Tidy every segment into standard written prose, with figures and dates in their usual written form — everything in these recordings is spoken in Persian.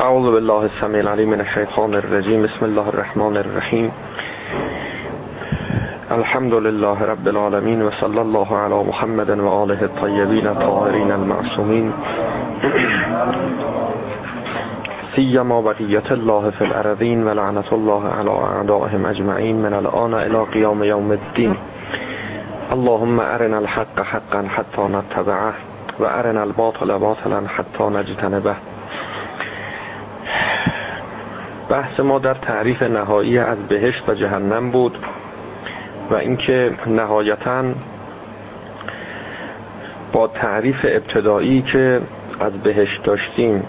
اعوذ بالله السميع العليم من الشيطان الرجيم بسم الله الرحمن الرحيم الحمد لله رب العالمين وصلى الله على محمد وآله الطيبين الطاهرين المعصومين سيما بقية الله في الأرضين ولعنة الله على أعدائهم أجمعين من الآن إلى قيام يوم الدين اللهم أرنا الحق حقا حتى نتبعه و ارنا الباطل باطلا حتی نجتنبه. بحث ما در تعریف نهایی از بهشت و جهنم بود و اینکه نهایتاً با تعریف ابتدایی که از بهشت داشتیم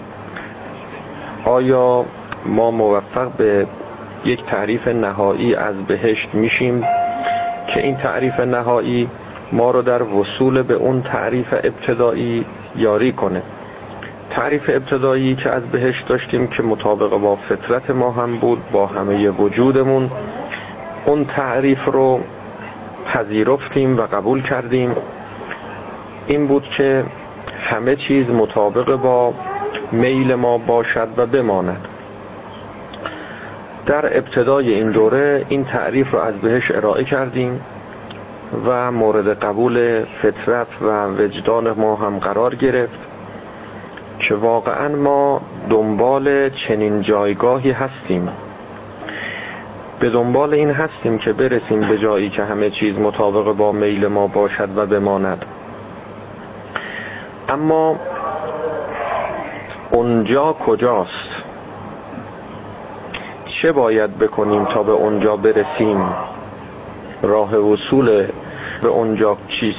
آیا ما موفق به یک تعریف نهایی از بهشت میشیم که این تعریف نهایی ما رو در وصول به اون تعریف ابتدایی یاری کنه. تعریف ابتدایی که از بهشت داشتیم که مطابق با فطرت ما هم بود، با همه وجودمون اون تعریف رو پذیرفتیم و قبول کردیم. این بود که همه چیز مطابق با میل ما باشد و بماند. در ابتدای این دوره این تعریف رو از بهشت ارائه کردیم و مورد قبول فطرت و وجدان ما هم قرار گرفت که واقعا ما دنبال چنین جایگاهی هستیم، به دنبال این هستیم که برسیم به جایی که همه چیز مطابق با میل ما باشد و بماند. اما اونجا کجاست؟ چه باید بکنیم تا به اونجا برسیم؟ راه وصول به اونجا چیست؟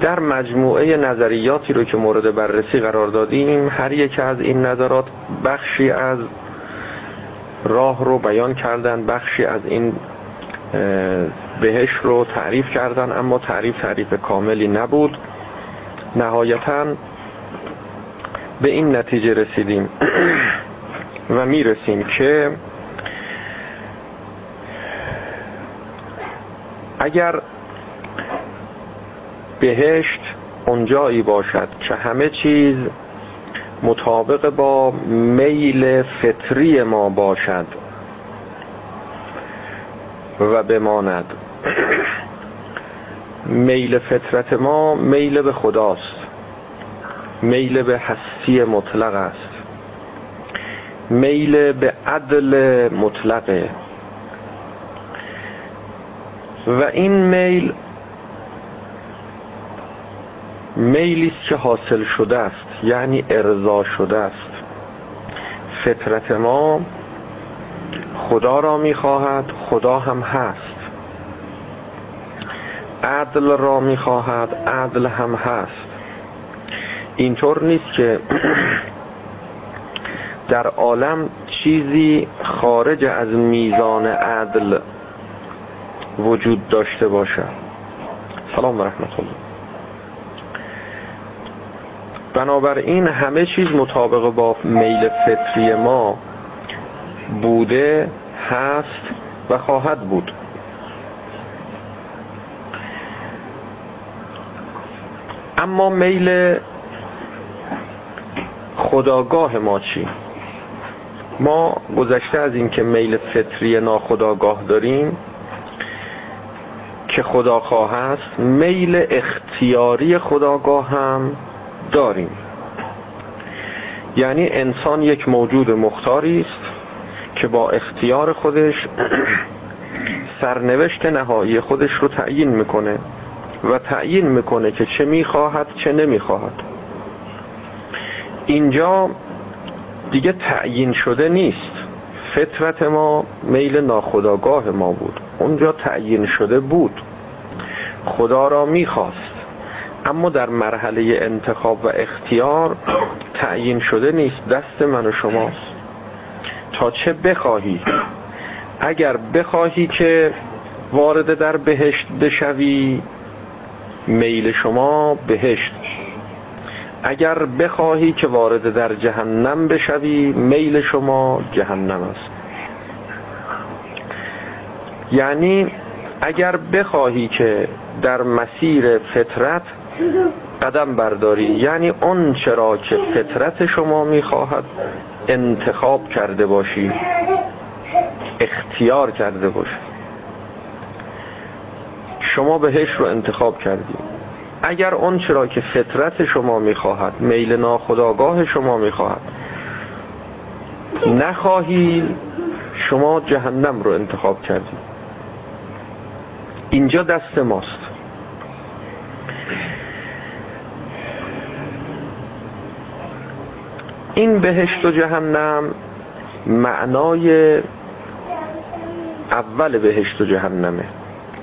در مجموعه نظریاتی رو که مورد بررسی قرار دادیم هر یک از این نظرات بخشی از راه رو بیان کردن، بخشی از این بهشت رو تعریف کردن، اما تعریف کاملی نبود. نهایتاً به این نتیجه رسیدیم و میرسیم که اگر بهشت اونجایی باشد که همه چیز مطابق با میل فطری ما باشد و بماند، میل فطرت ما میل به خداست، میل به هستی مطلق است، میل به عدل مطلقه و این میل میلیست که حاصل شده است، یعنی ارضا شده است. فطرت ما خدا را میخواهد، خدا هم هست، عدل را میخواهد، عدل هم هست. اینطور نیست که در عالم چیزی خارج از میزان عدل وجود داشته باشه. سلام و رحمت الله. بنابراین همه چیز مطابق با میل فطری ما بوده، هست و خواهد بود. اما میل خودآگاه ما چی؟ ما گذشته از این که میل فطری ناخودآگاه داریم که خداخواه است، میل اختیاری خداگاه هم داریم. یعنی انسان یک موجود مختاری است که با اختیار خودش سرنوشت نهایی خودش رو تعیین میکنه و تعیین میکنه که چه میخواهد چه نمیخواهد. اینجا دیگه تعیین شده نیست. فطرت ما میل ناخودآگاه ما بود، اونجا تعیین شده بود، خدا را میخواست، اما در مرحله انتخاب و اختیار تعیین شده نیست. دست من و شماست تا چه بخواهی. اگر بخواهی که وارد در بهشت بشوی، میل شما بهشت. اگر بخواهی که وارد در جهنم بشوی، میل شما جهنم است. یعنی اگر بخواهی که در مسیر فطرت قدم برداری، یعنی اون چرا که فطرت شما میخواهد انتخاب کرده باشی، اختیار کرده باشی. شما بهش رو انتخاب کردی. اگر اون چرا که فطرت شما میخواهد، میل ناخودآگاه شما میخواهد، نخواهی، شما جهنم رو انتخاب کردی. اینجا دست ماست. این بهشت و جهنم معنای اول بهشت و جهنمه.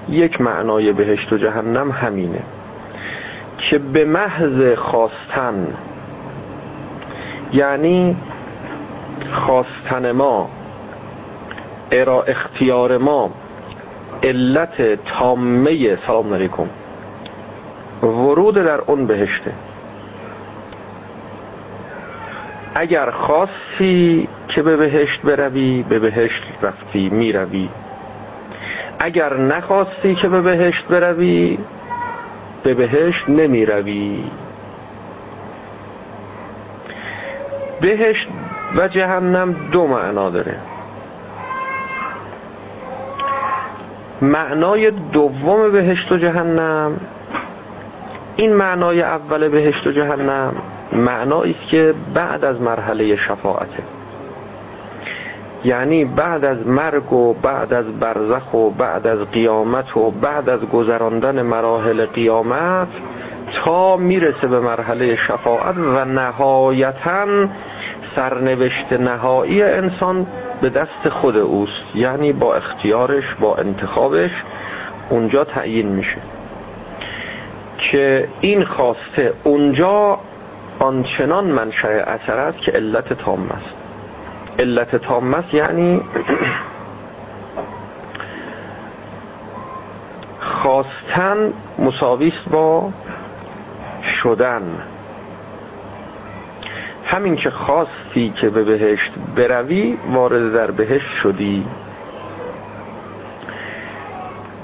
یک معنای بهشت و جهنم همینه که به محض خواستن، یعنی خواستن ما، اختیار ما، علت تامه سلام علیکم ورود در اون بهشته. اگر خواستی که به بهشت بروی، به بهشت رفتی، میروی. اگر نخواستی که به بهشت بروی، به بهشت نمیروی. بهشت و جهنم دو معنا داره. معنای دوم بهشت و جهنم، این معنای اول بهشت و جهنم معنایی است که بعد از مرحله شفاعته، یعنی بعد از مرگ و بعد از برزخ و بعد از قیامت و بعد از گذراندن مراحل قیامت تا میرسه به مرحله شفاعت و نهایتاً سرنوشت نهایی انسان به دست خود اوست، یعنی با اختیارش، با انتخابش اونجا تعیین میشه که این خواسته اونجا آنچنان منشأ اثر است که علت تامه است. علت تامه است یعنی خواستن مساویست با شدن. همین که خواستی که به بهشت بروی، وارد در بهشت شدی.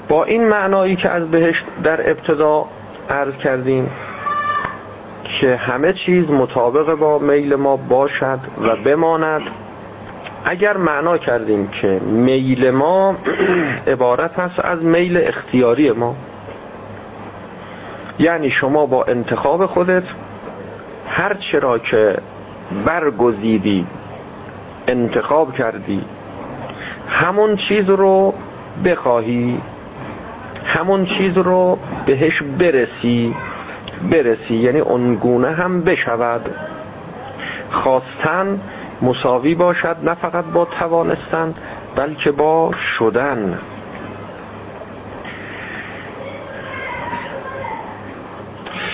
با این معنایی که از بهشت در ابتدا عرض کردیم که همه چیز مطابق با میل ما باشد و بماند. اگر معنا کردیم که میل ما عبارت است از میل اختیاری ما، یعنی شما با انتخاب خودت هر چرا که برگزیدی، انتخاب کردی، همون چیز رو بخواهی، همون چیز رو بهش برسی، یعنی اونگونه هم بشود. خواستن مساوی باشد نه فقط با توانستن، بلکه با شدن.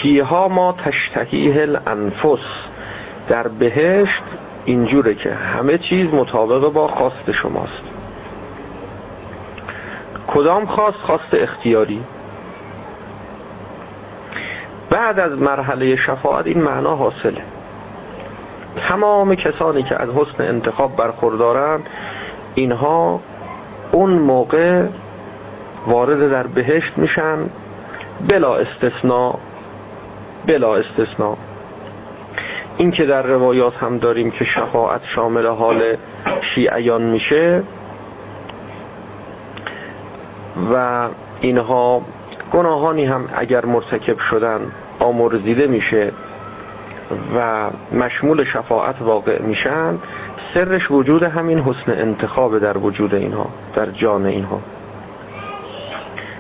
فیها ما تشتهیه الانفس، در بهشت اینجوره که همه چیز مطابق با خواست شماست. کدام خواست؟ خواست اختیاری. بعد از مرحله شفاعت این معنا حاصله. تمام کسانی که از حسن انتخاب برخوردارند، اینها اون موقع وارد در بهشت میشن بلا استثناء. این که در روایات هم داریم که شفاعت شامل حال شیعیان میشه و اینها گناهانی هم اگر مرتکب شدن آمرزیده میشه و مشمول شفاعت واقع میشن. سرش وجود همین حسن انتخاب در وجود اینها، در جان اینها،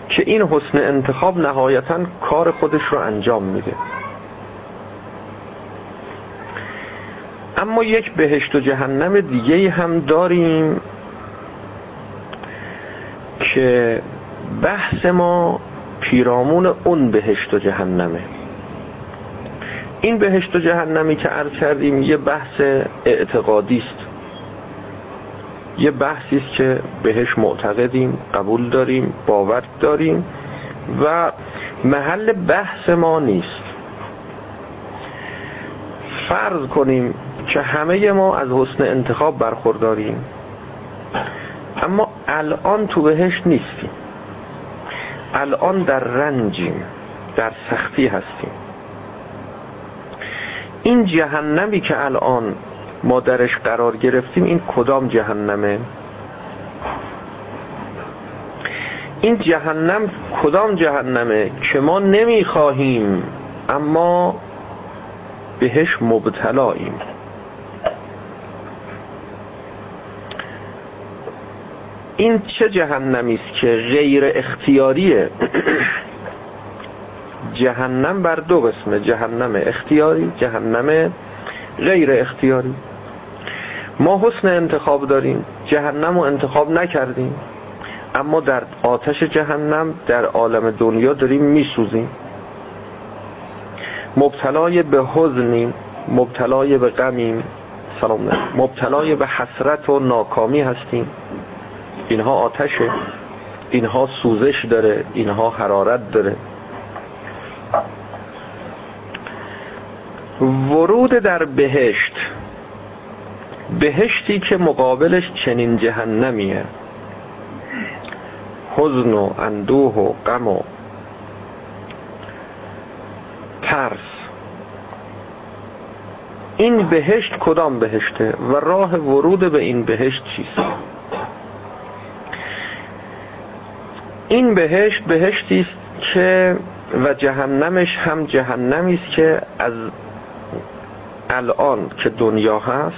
که این حسن انتخاب نهایتاً کار خودش رو انجام میده. اما یک بهشت و جهنم دیگه هم داریم که بحث ما پیرامون اون بهشت و جهنمه. این بهشت و جهنمی که عرض کردیم یه بحث اعتقادی است، یه بحثی است که بهش معتقدیم، قبول داریم، باور داریم و محل بحث ما نیست. فرض کنیم که همه ما از حسن انتخاب برخورداریم، اما الان تو بهشت نیستیم، الان در رنجیم، در سختی هستیم. این جهنمی که الان ما درش قرار گرفتیم این کدام جهنمه؟ این جهنم کدام جهنمه که ما نمیخواهیم اما بهش مبتلاییم؟ این چه جهنمی است که غیر اختیاریه؟ جهنم بر دو قسمه، جهنم اختیاری، جهنم غیر اختیاری. ما حسن انتخاب داریم، جهنم رو انتخاب نکردیم، اما در آتش جهنم در عالم دنیا داریم میسوزیم. مبتلای به حزنیم، مبتلای به غمیم، مبتلای به حسرت و ناکامی هستیم. اینها آتشه، اینها سوزش داره، اینها حرارت داره. ورود در بهشت، بهشتی که مقابلش چنین جهنمیه، حزن و اندوه و غم و ترس. این بهشت کدام بهشته و راه ورود به این بهشت چیست؟ این بهشت بهشتی است که و جهنمش هم جهنمی است که از الان که دنیا هست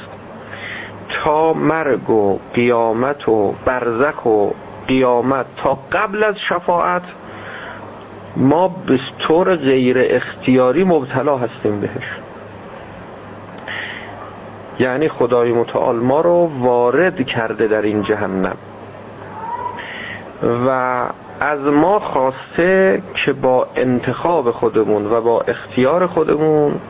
تا مرگ و قیامت و برزخ و قیامت، تا قبل از شفاعت، ما به طور غیر اختیاری مبتلا هستیم بهش. یعنی خدای متعال ما رو وارد کرده در این جهنم و از ما خواسته که با انتخاب خودمون و با اختیار خودمون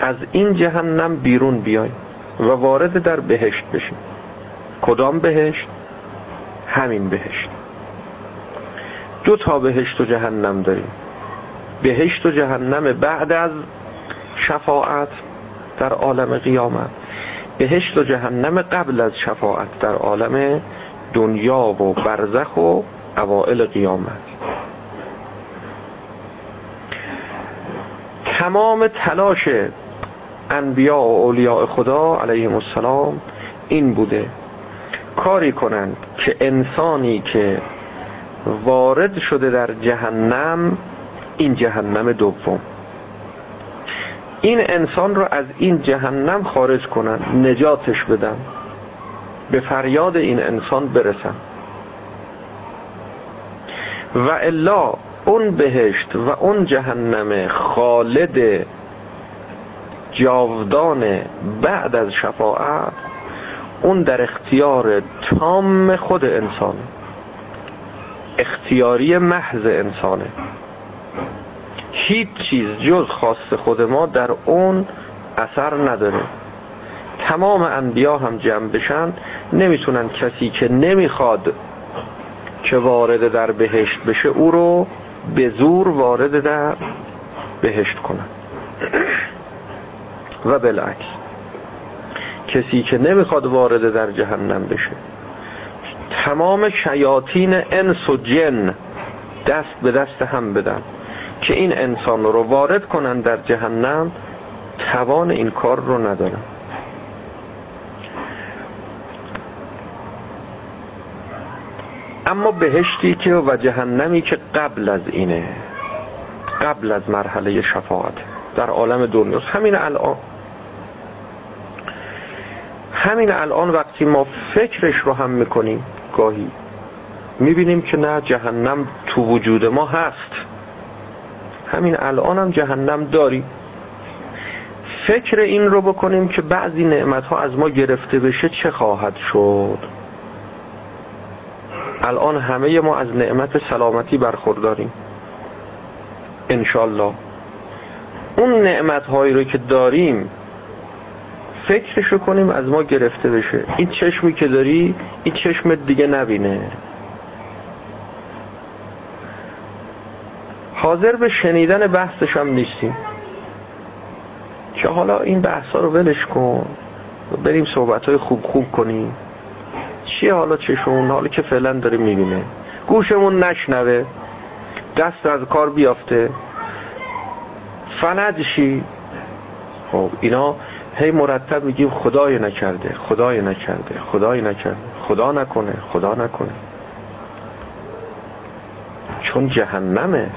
از این جهنم بیرون بیاییم و وارد در بهشت بشیم. کدام بهشت؟ همین بهشت. دو تا بهشت و جهنم داریم، بهشت و جهنم بعد از شفاعت در عالم قیامت، بهشت و جهنم قبل از شفاعت در عالم دنیا و برزخ و اوائل قیامت. تمام تلاش انبیا و اولیاء خدا علیهم السلام این بوده کاری کنند که انسانی که وارد شده در جهنم، این جهنم دوم، این انسان رو از این جهنم خارج کنند، نجاتش بدن، به فریاد این انسان برسن. و الا اون بهشت و اون جهنم خالد جاودان بعد از شفاعت، اون در اختیار تام خود انسانه، اختیاری محض انسانه. هیچ چیز جز خواست خود ما در اون اثر نداره. تمام انبیا هم جمع بشن نمیتونن کسی که نمیخواد که وارد در بهشت بشه او رو به زور وارد در بهشت کنن، و بالعکس کسی که نمیخواد وارد در جهنم بشه، تمام شیاطین انس و جن دست به دست هم بدن که این انسان رو وارد کنن در جهنم، توان این کار رو ندارن. اما بهشتی که و جهنمی که قبل از اینه، قبل از مرحله شفاعت در عالم دنیا، همین الان، همین الان وقتی ما فکرش رو هم میکنیم گاهی میبینیم که نه، جهنم تو وجود ما هست. همین الان هم جهنم داری. فکر این رو بکنیم که بعضی نعمتها از ما گرفته بشه چه خواهد شد. الان همه ما از نعمت سلامتی برخورداریم انشالله. اون نعمت هایی رو که داریم فکرش رو کنیم از ما گرفته بشه. این چشمی که داری، این چشم دیگه نبینه. حاضر به شنیدن بحثش هم نیستیم که حالا این بحثا رو ولش کن، بریم صحبت های خوب خوب کنیم. چیه حالا چشمون؟ حالا که فعلا داره میبینه. گوشمون نشنوه، دست از کار بیافته، فنجشی، خب اینا هی مرتب میگیم خدای نکرده، خدای نکرده، خدای نکرده، خدا نکنه، خدا نکنه. چون جهنمه.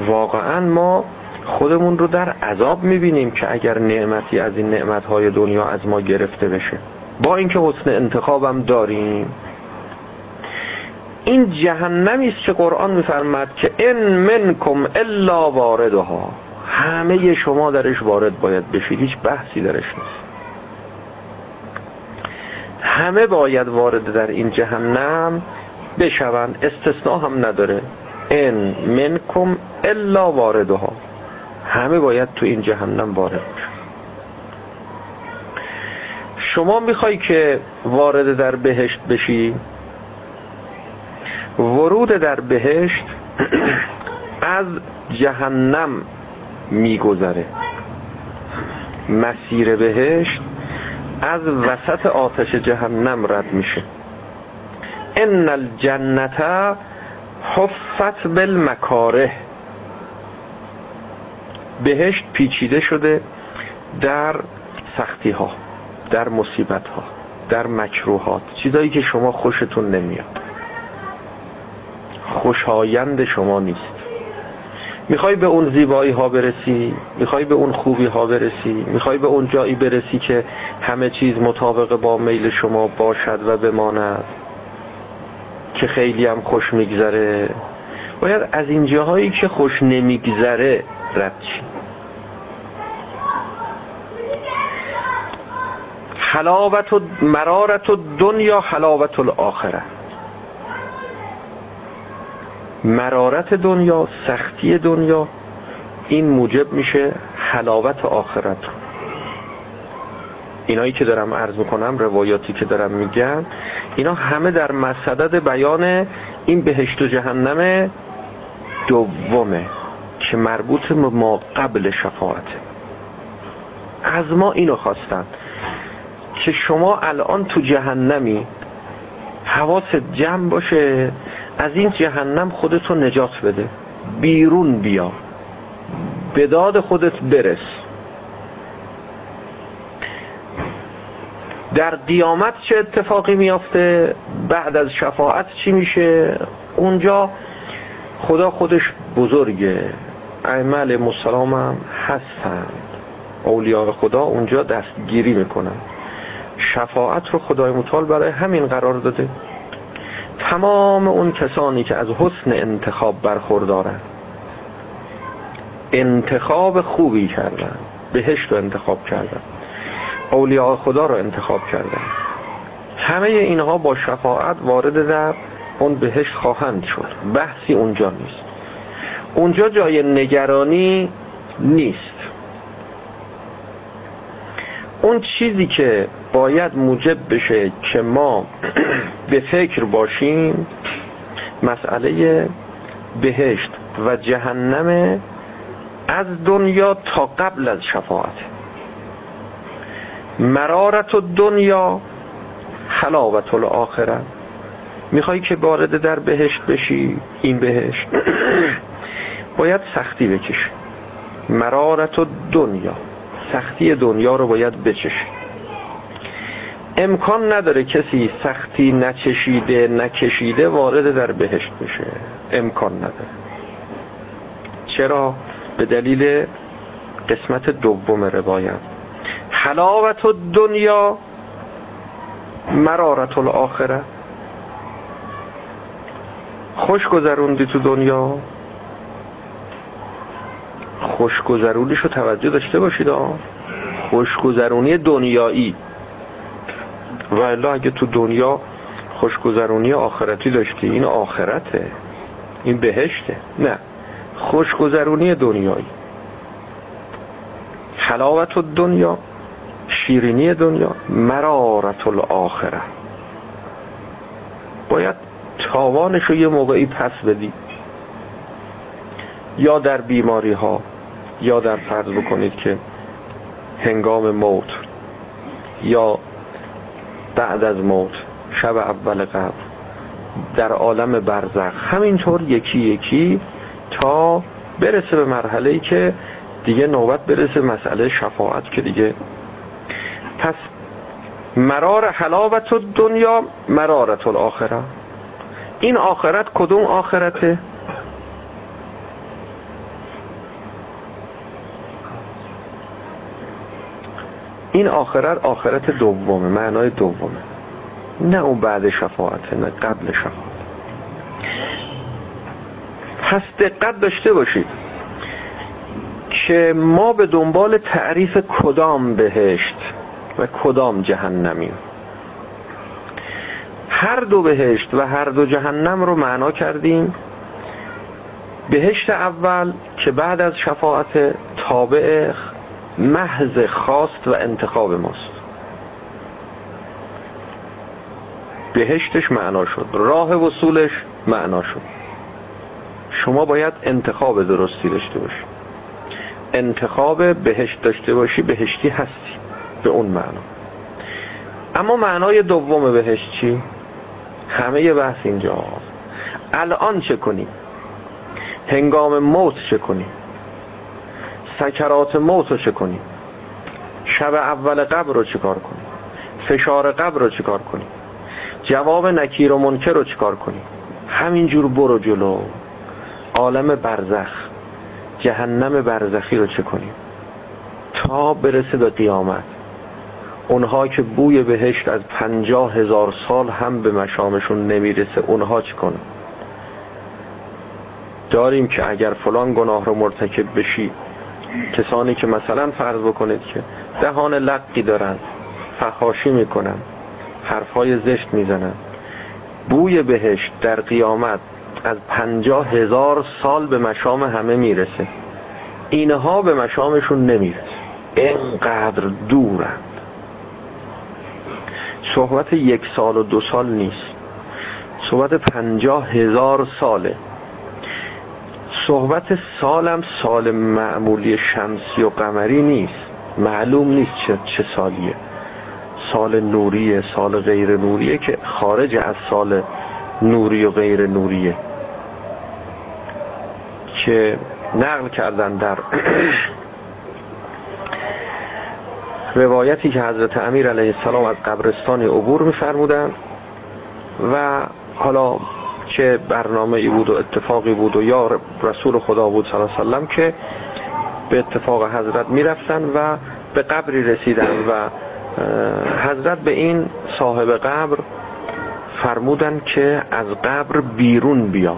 واقعا ما خودمون رو در عذاب میبینیم که اگر نعمتی از این نعمتهای دنیا از ما گرفته بشه، با اینکه حسن انتخابم داریم. این جهنمی است که قرآن میفرماد که ان منکم الا واردها، همه شما درش وارد باید بشید، هیچ بحثی درش نیست، همه باید وارد در این جهنم بشون، استثناء هم نداره. ان منکم الا واردها، همه باید تو این جهنم وارد بشن. شما میخوای که وارد در بهشت بشی، ورود در بهشت از جهنم میگذره، مسیر بهشت از وسط آتش جهنم رد میشه. ان الجنه حفت بالمکاره، بهشت پیچیده شده در سختی ها، در مصیبت ها، در مکروهات، چیزایی که شما خوشتون نمیاد، خوشایند شما نیست. میخوای به اون زیبایی ها برسی، میخوای به اون خوبی ها برسی، میخوای به اون جایی برسی که همه چیز مطابق با میل شما باشد و بماند، که خیلی هم خوش میگذره، باید از این جاهایی که خوش نمیگذره رد شی. حلاوت و مرارت و دنیا حلاوت الاخره، مرارت دنیا، سختی دنیا، این موجب میشه حلاوت آخرت. اینایی که دارم عرض میکنم، روایاتی که دارم میگم، اینا همه در مصدد بیان این بهشت و جهنم دومه که مربوط ما قبل شفاعته. از ما اینو خواستن که شما الان تو جهنمی، حواست جمع باشه، از این جهنم خودتو نجات بده، بیرون بیا، به داد خودت برس. در قیامت چه اتفاقی میافته؟ بعد از شفاعت چی میشه؟ اونجا خدا خودش بزرگه، ائمه علیهم السلام هم هستند، اولیاء خدا اونجا دستگیری میکنن. شفاعت رو خدای متعال برای همین قرار داده، تمام اون کسانی که از حسن انتخاب برخوردارن، انتخاب خوبی کردن، بهشت رو انتخاب کردن، اولیاء خدا رو انتخاب کردن، همه اینها با شفاعت وارد در اون بهشت خواهند شد. بحثی اونجا نیست، اونجا جای نگرانی نیست. اون چیزی که باید موجب بشه که ما به فکر باشیم مسئله بهشت و جهنم از دنیا تا قبل از شفاعت. مرارت دنیا حلاوت الاخره، میخوای که وارد در بهشت بشی، این بهشت باید سختی بکشی، مرارت دنیا، سختی دنیا رو باید بچشی. امکان نداره کسی سختی نکشیده وارد در بهشت بشه، امکان نداره. چرا؟ به دلیل قسمت دوم روایت، حلاوت دنیا مرارت الاخره. خوش گذروندی تو دنیا، خوشگذرونیشو توجه داشته باشید، خوشگذرونی دنیایی، و الا اگه تو دنیا خوشگذرونی آخرتی داشتی، این آخرته، این بهشته. نه، خوشگذرونی دنیایی، حلاوت دنیا، شیرینی دنیا، مرارت الاخره. باید تاوانشو یه موقعی پس بدی، یا در بیماری ها، یا در فرض بکنید که هنگام موت، یا بعد از موت، شب اول قبر، در عالم برزخ، همینطور یکی یکی تا برسه به مرحله‌ای که دیگه نوبت برسه مسئله شفاعت که دیگه. پس مرار حلاوت دنیا مرارت الاخره. این آخرت کدوم آخرته؟ این آخرت آخرت دومه، معنای دومه، نه اون بعد شفاعته، نه قبل شفاعت. پس دقت داشته باشید که ما به دنبال تعریف کدام بهشت و کدام جهنمیم. هر دو بهشت و هر دو جهنم رو معنا کردیم. بهشت اول که بعد از شفاعت تابع محض خواست و انتخاب ماست، بهشتش معنا شد، راه وصولش معنا شد. شما باید انتخاب درستی داشته باشی، انتخاب بهشت داشته باشی، بهشتی هستی به اون معنا. اما معنای دوم بهشت چی؟ همه بحث اینجا هست. الان چه کنیم؟ هنگام موت چه کنیم؟ سکرات موت رو چه کنیم؟ شب اول قبر رو چه کار کنیم؟ فشار قبر رو چه کار کنیم؟ جواب نکیر و منکر رو چه کار کنیم؟ همینجور برو جلو. عالم برزخ، جهنم برزخی رو چه کنیم تا برسه به قیامت؟ اونها که بوی بهشت از 50,000 سال هم به مشامشون نمیرسه، اونها چه کنن؟ داریم که اگر فلان گناه رو مرتکب بشی، کسانی که مثلا فرض بکنید که دهان لقی دارن، فحاشی میکنن، حرفای زشت میزنن، بوی بهشت در قیامت از 50,000 سال به مشام همه میرسه، اینها به مشامشون نمیرسه، اینقدر دورند. صحبت 1 سال و 2 سال نیست، صحبت 50,000 ساله. صحبت سالم سال معمولی شمسی و قمری نیست، معلوم نیست چه سالیه، سال نوریه، سال غیر نوریه، که خارج از سال نوری و غیر نوریه که نقل کردن در روایتی که حضرت امیر علیه السلام از قبرستان عبور می‌فرمودند و حالا چه برنامه‌ای بود و اتفاقی بود و یا رسول خدا بود صلی الله علیه و سلم که به اتفاق حضرت می‌رفتن و به قبری رسیدن و حضرت به این صاحب قبر فرمودن که از قبر بیرون بیا.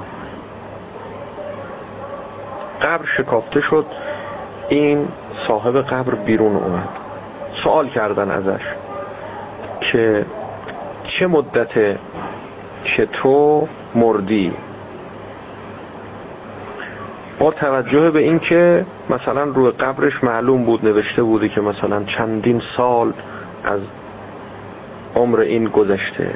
قبر شکافته شد، این صاحب قبر بیرون اومد. سوال کردن ازش که چه مدته که تو مردی؟ با توجه به این که مثلا روی قبرش معلوم بود، نوشته بودی که مثلا چندین سال از عمر این گذشته،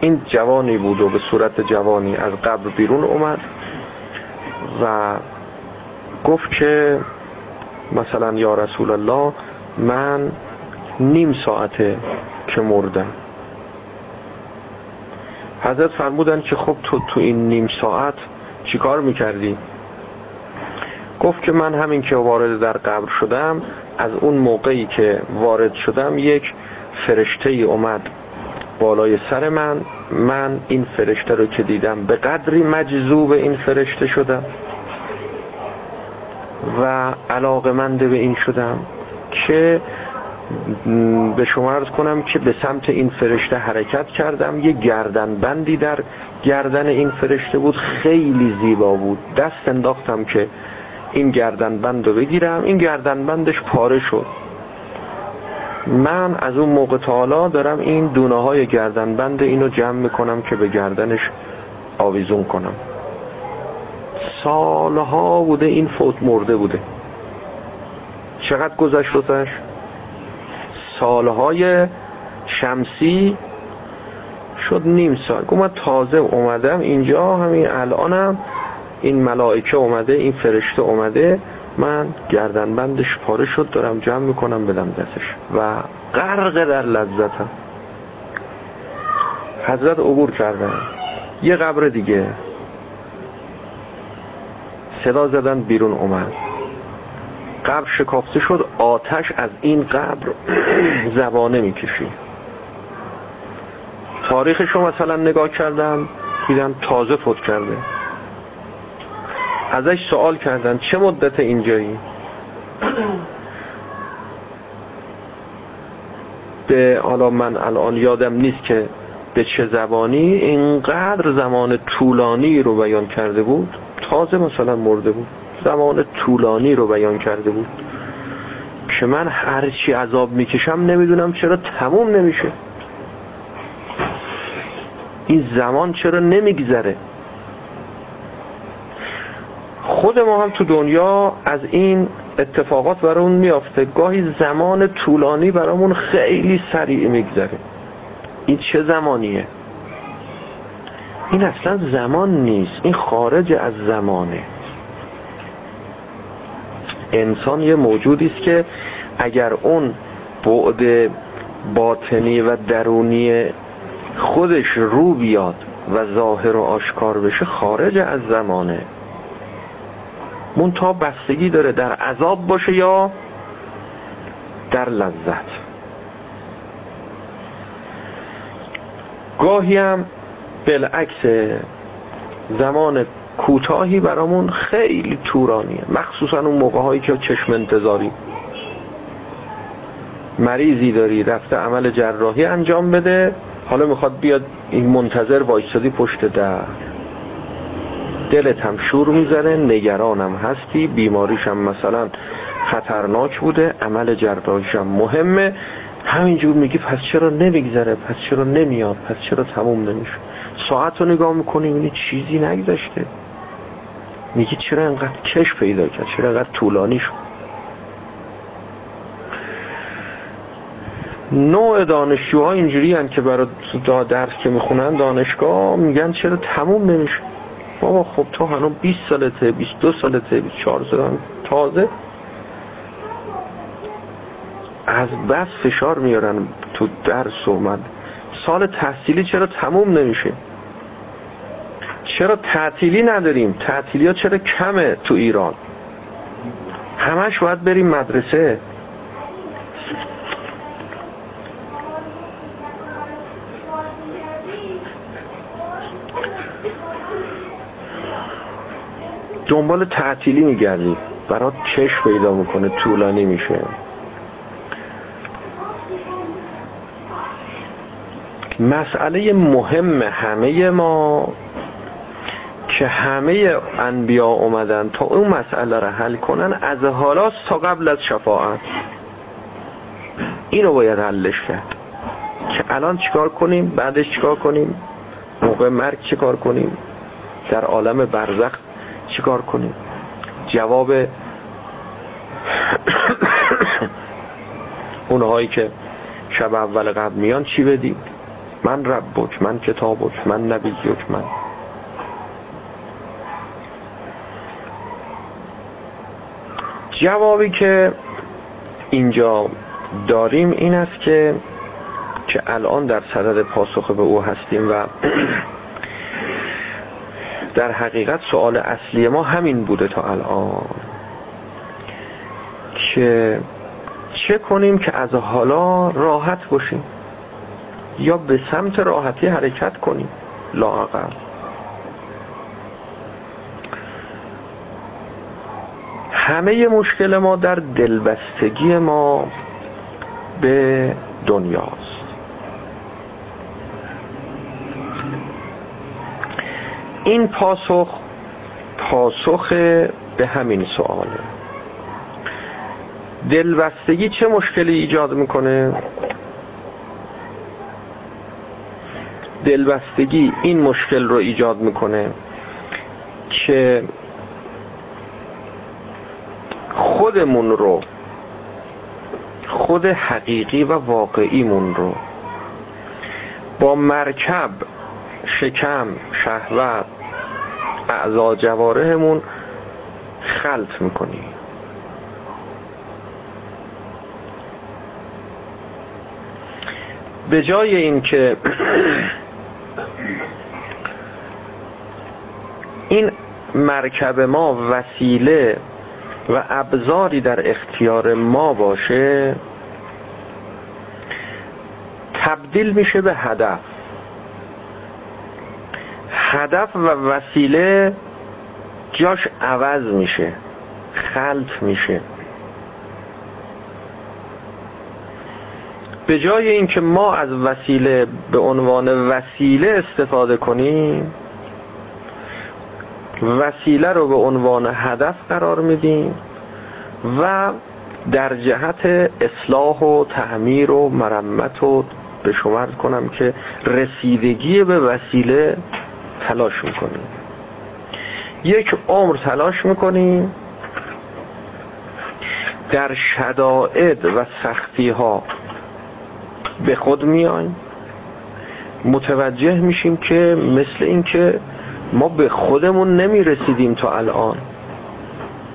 این جوانی بود و به صورت جوانی از قبر بیرون اومد و گفت که مثلا یا رسول الله، من 1/2 ساعته که مردم. حضرت فرمودن که خب تو این 1/2 ساعت چی کار میکردی؟ گفت که من همین که وارد در قبر شدم، از اون موقعی که وارد شدم یک فرشته اومد بالای سر من این فرشته رو که دیدم به قدری مجذوب این فرشته شدم و علاقه‌مند به این شدم که به شما عرض کنم که به سمت این فرشته حرکت کردم. یه گردن بندی در گردن این فرشته بود، خیلی زیبا بود. دست انداختم که این گردن بند رو بگیرم، این گردن بندش پاره شد. من از اون موقع تا حالا دارم این دونه های گردن بند اینو جمع میکنم که به گردنش آویزون کنم. سالها بوده این فوت مرده بوده. چقدر گذشت ازش؟ سالهای شمسی شد 1/2 سال. من تازه اومدم اینجا، همین الانم این ملائکه اومده، این فرشته اومده، من گردن بندش پاره شد، دارم جمع میکنم بدم دستش و غرق در لذتم. حضرت عبور کردن، یه قبر دیگه صدا زدن، بیرون اومد. قبر شکافته شد، آتش از این قبر زبانه میکشی. تاریخشو مثلا نگاه کردم، دیدم تازه فوت کرده. ازش سوال کردن چه مدت اینجایی؟ به حالا من الان یادم نیست که به چه زبانی اینقدر زمان طولانی رو بیان کرده بود. تازه مثلا مرده بود، زمان طولانی رو بیان کرده بود که من هرچی عذاب میکشم نمیدونم چرا تموم نمیشه، این زمان چرا نمیگذره. خود ما هم تو دنیا از این اتفاقات برامون میافته، گاهی زمان طولانی برامون خیلی سریع میگذره. این چه زمانیه؟ این اصلا زمان نیست، این خارج از زمانه. انسان یه موجودیست که اگر اون بعد باطنی و درونی خودش رو بیاد و ظاهر و آشکار بشه، خارج از زمانه. منتها بستگی داره در عذاب باشه یا در لذت. گاهی هم بالعکس، زمان کوتاهی برامون خیلی طولانیه، مخصوصا اون موقع هایی که چشم انتظاری. مریضی داری رفته عمل جراحی انجام بده، حالا میخواد بیاد، این منتظر وایستادی پشت در، دلت هم شور میزنه، نگرانم هستی، بیماریشم مثلا خطرناک بوده، عمل جراحیشم مهمه، همینجور میگی پس چرا نمیگذره، پس چرا نمیاد، پس چرا تموم نمیشه. ساعت رو نگاه میکنی میبینی چیزی نگذشته، میگی چرا اینقدر کش پیدا کرد، چرا اینقدر طولانی شد. نوع دانشجوها اینجوری هن که برای درس که میخونن دانشگاه میگن چرا تموم نمیشه. بابا خب تو هنوز 20 سالته، 22 سالته، 24 سالته، تازه از بس فشار میارن تو درس. اومد سال تحصیلی چرا تموم نمیشه؟ چرا تعطیلی نداریم؟ تعطیلی ها چرا کمه تو ایران؟ همش باید بریم مدرسه. دنبال تعطیلی میگردی، برات چشم پیدا میکنه، طولانی میشه. مسئله مهم همه ما که همه انبیا اومدن تا اون مسئله رو حل کنن، از حالا تا قبل از شفاعت اینو باید حلش کرد که الان چیکار کنیم، بعدش چیکار کنیم، موقع مرگ چیکار کنیم، در عالم برزخ چیکار کنیم. جواب اونهایی که شب اول قبل میان چی بدیم؟ من ربک، من کتابک، من نبیک، من. جوابی که اینجا داریم این است که الان در صدد پاسخ به او هستیم و در حقیقت سوال اصلی ما همین بوده تا الان که چه کنیم که از حالا راحت باشیم یا به سمت راحتی حرکت کنیم. لااقل همه مشکل ما در دلبستگی ما به دنیاست. این پاسخ به همین سواله. دلبستگی چه مشکلی ایجاد میکنه؟ دلبستگی این مشکل رو ایجاد میکنه که خودمون رو، خود حقیقی و واقعیمون رو با مرکب، شکم، شهوت، اعضا جوارحمون خلط میکنیم. به جای این که این مرکب ما وسیله و ابزاری در اختیار ما باشه تبدیل میشه به هدف. هدف و وسیله جاش عوض میشه، خلط میشه. به جای اینکه ما از وسیله به عنوان وسیله استفاده کنیم، وسیله رو به عنوان هدف قرار میدیم و در جهت اصلاح و تعمیر و مرمت و به شما عرض کنم که رسیدگی به وسیله تلاش میکنیم. یک عمر تلاش میکنیم، در شدائد و سختی ها به خود میایم، متوجه میشیم که مثل این که ما به خودمون نمیرسیدیم تا الان،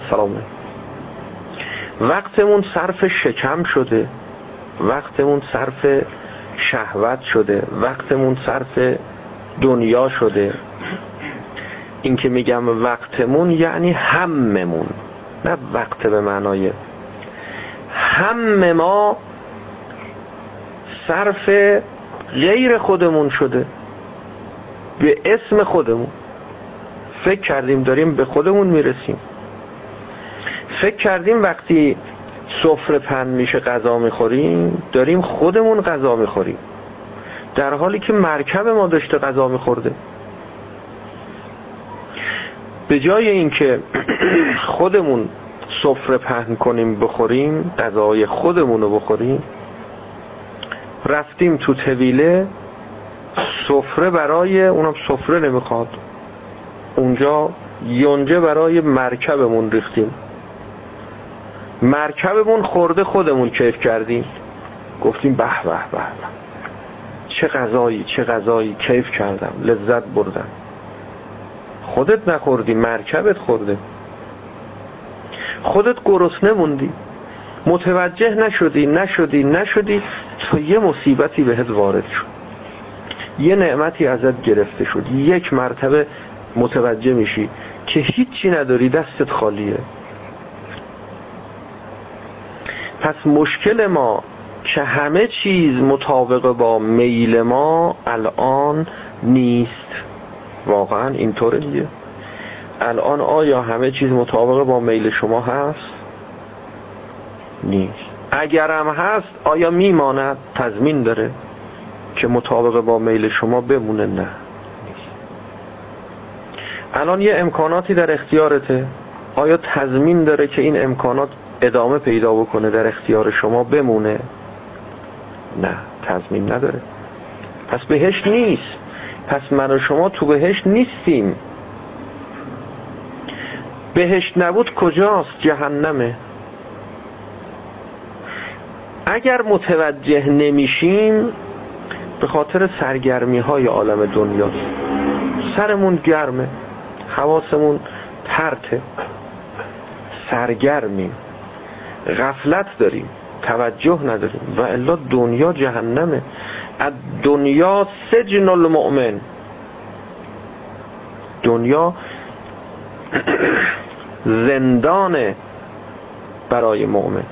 سلام، وقتمون صرف شکم شده، وقتمون صرف شهوت شده، وقتمون صرف دنیا شده. این که میگم وقتمون یعنی هممون، نه وقت به معنای هم ما صرف غیر خودمون شده، به اسم خودمون. فکر کردیم داریم به خودمون میرسیم، فکر کردیم وقتی سفره پهن میشه غذا میخوریم داریم خودمون غذا میخوریم، در حالی که مرکب ما داشته غذا میخورده. به جای اینکه خودمون سفره پهن کنیم بخوریم، غذای خودمون رو بخوریم، رفتیم تو طویله سفره، برای اونم سفره نمیخواد، اونجا یونجه برای مرکبمون ریختیم، مرکبمون خورده، خودمون کیف کردیم، گفتیم به به به چه غذایی، چه غذایی، کیف کردم، لذت بردم. خودت نخوردی، مرکبت خورده، خودت گرسنه موندی، متوجه نشدی تا یه مصیبتی بهت وارد شد، یه نعمتی ازت گرفته شد. یک مرتبه متوجه میشی که هیچی نداری، دستت خالیه. پس مشکل ما که همه چیز مطابق با میل ما الان نیست. واقعا اینطوره دیگه. الان آیا همه چیز مطابق با میل شما هست؟ نیست. اگرم هست آیا میماند، تضمین داره که مطابق با میل شما بمونه؟ نه. الان یه امکاناتی در اختیارته، آیا تضمین داره که این امکانات ادامه پیدا بکنه، در اختیار شما بمونه؟ نه، تضمین نداره. پس بهشت نیست، پس من و شما تو بهشت نیستیم. بهشت نبود کجاست؟ جهنمه. اگر متوجه نمیشیم به خاطر سرگرمی های عالم دنیا، سرمون گرمه، حواسمون پرته، سرگرمیم، غفلت داریم، توجه نداریم، و الا دنیا جهنمه. از دنیا سجن المؤمن، دنیا زندانه برای مؤمن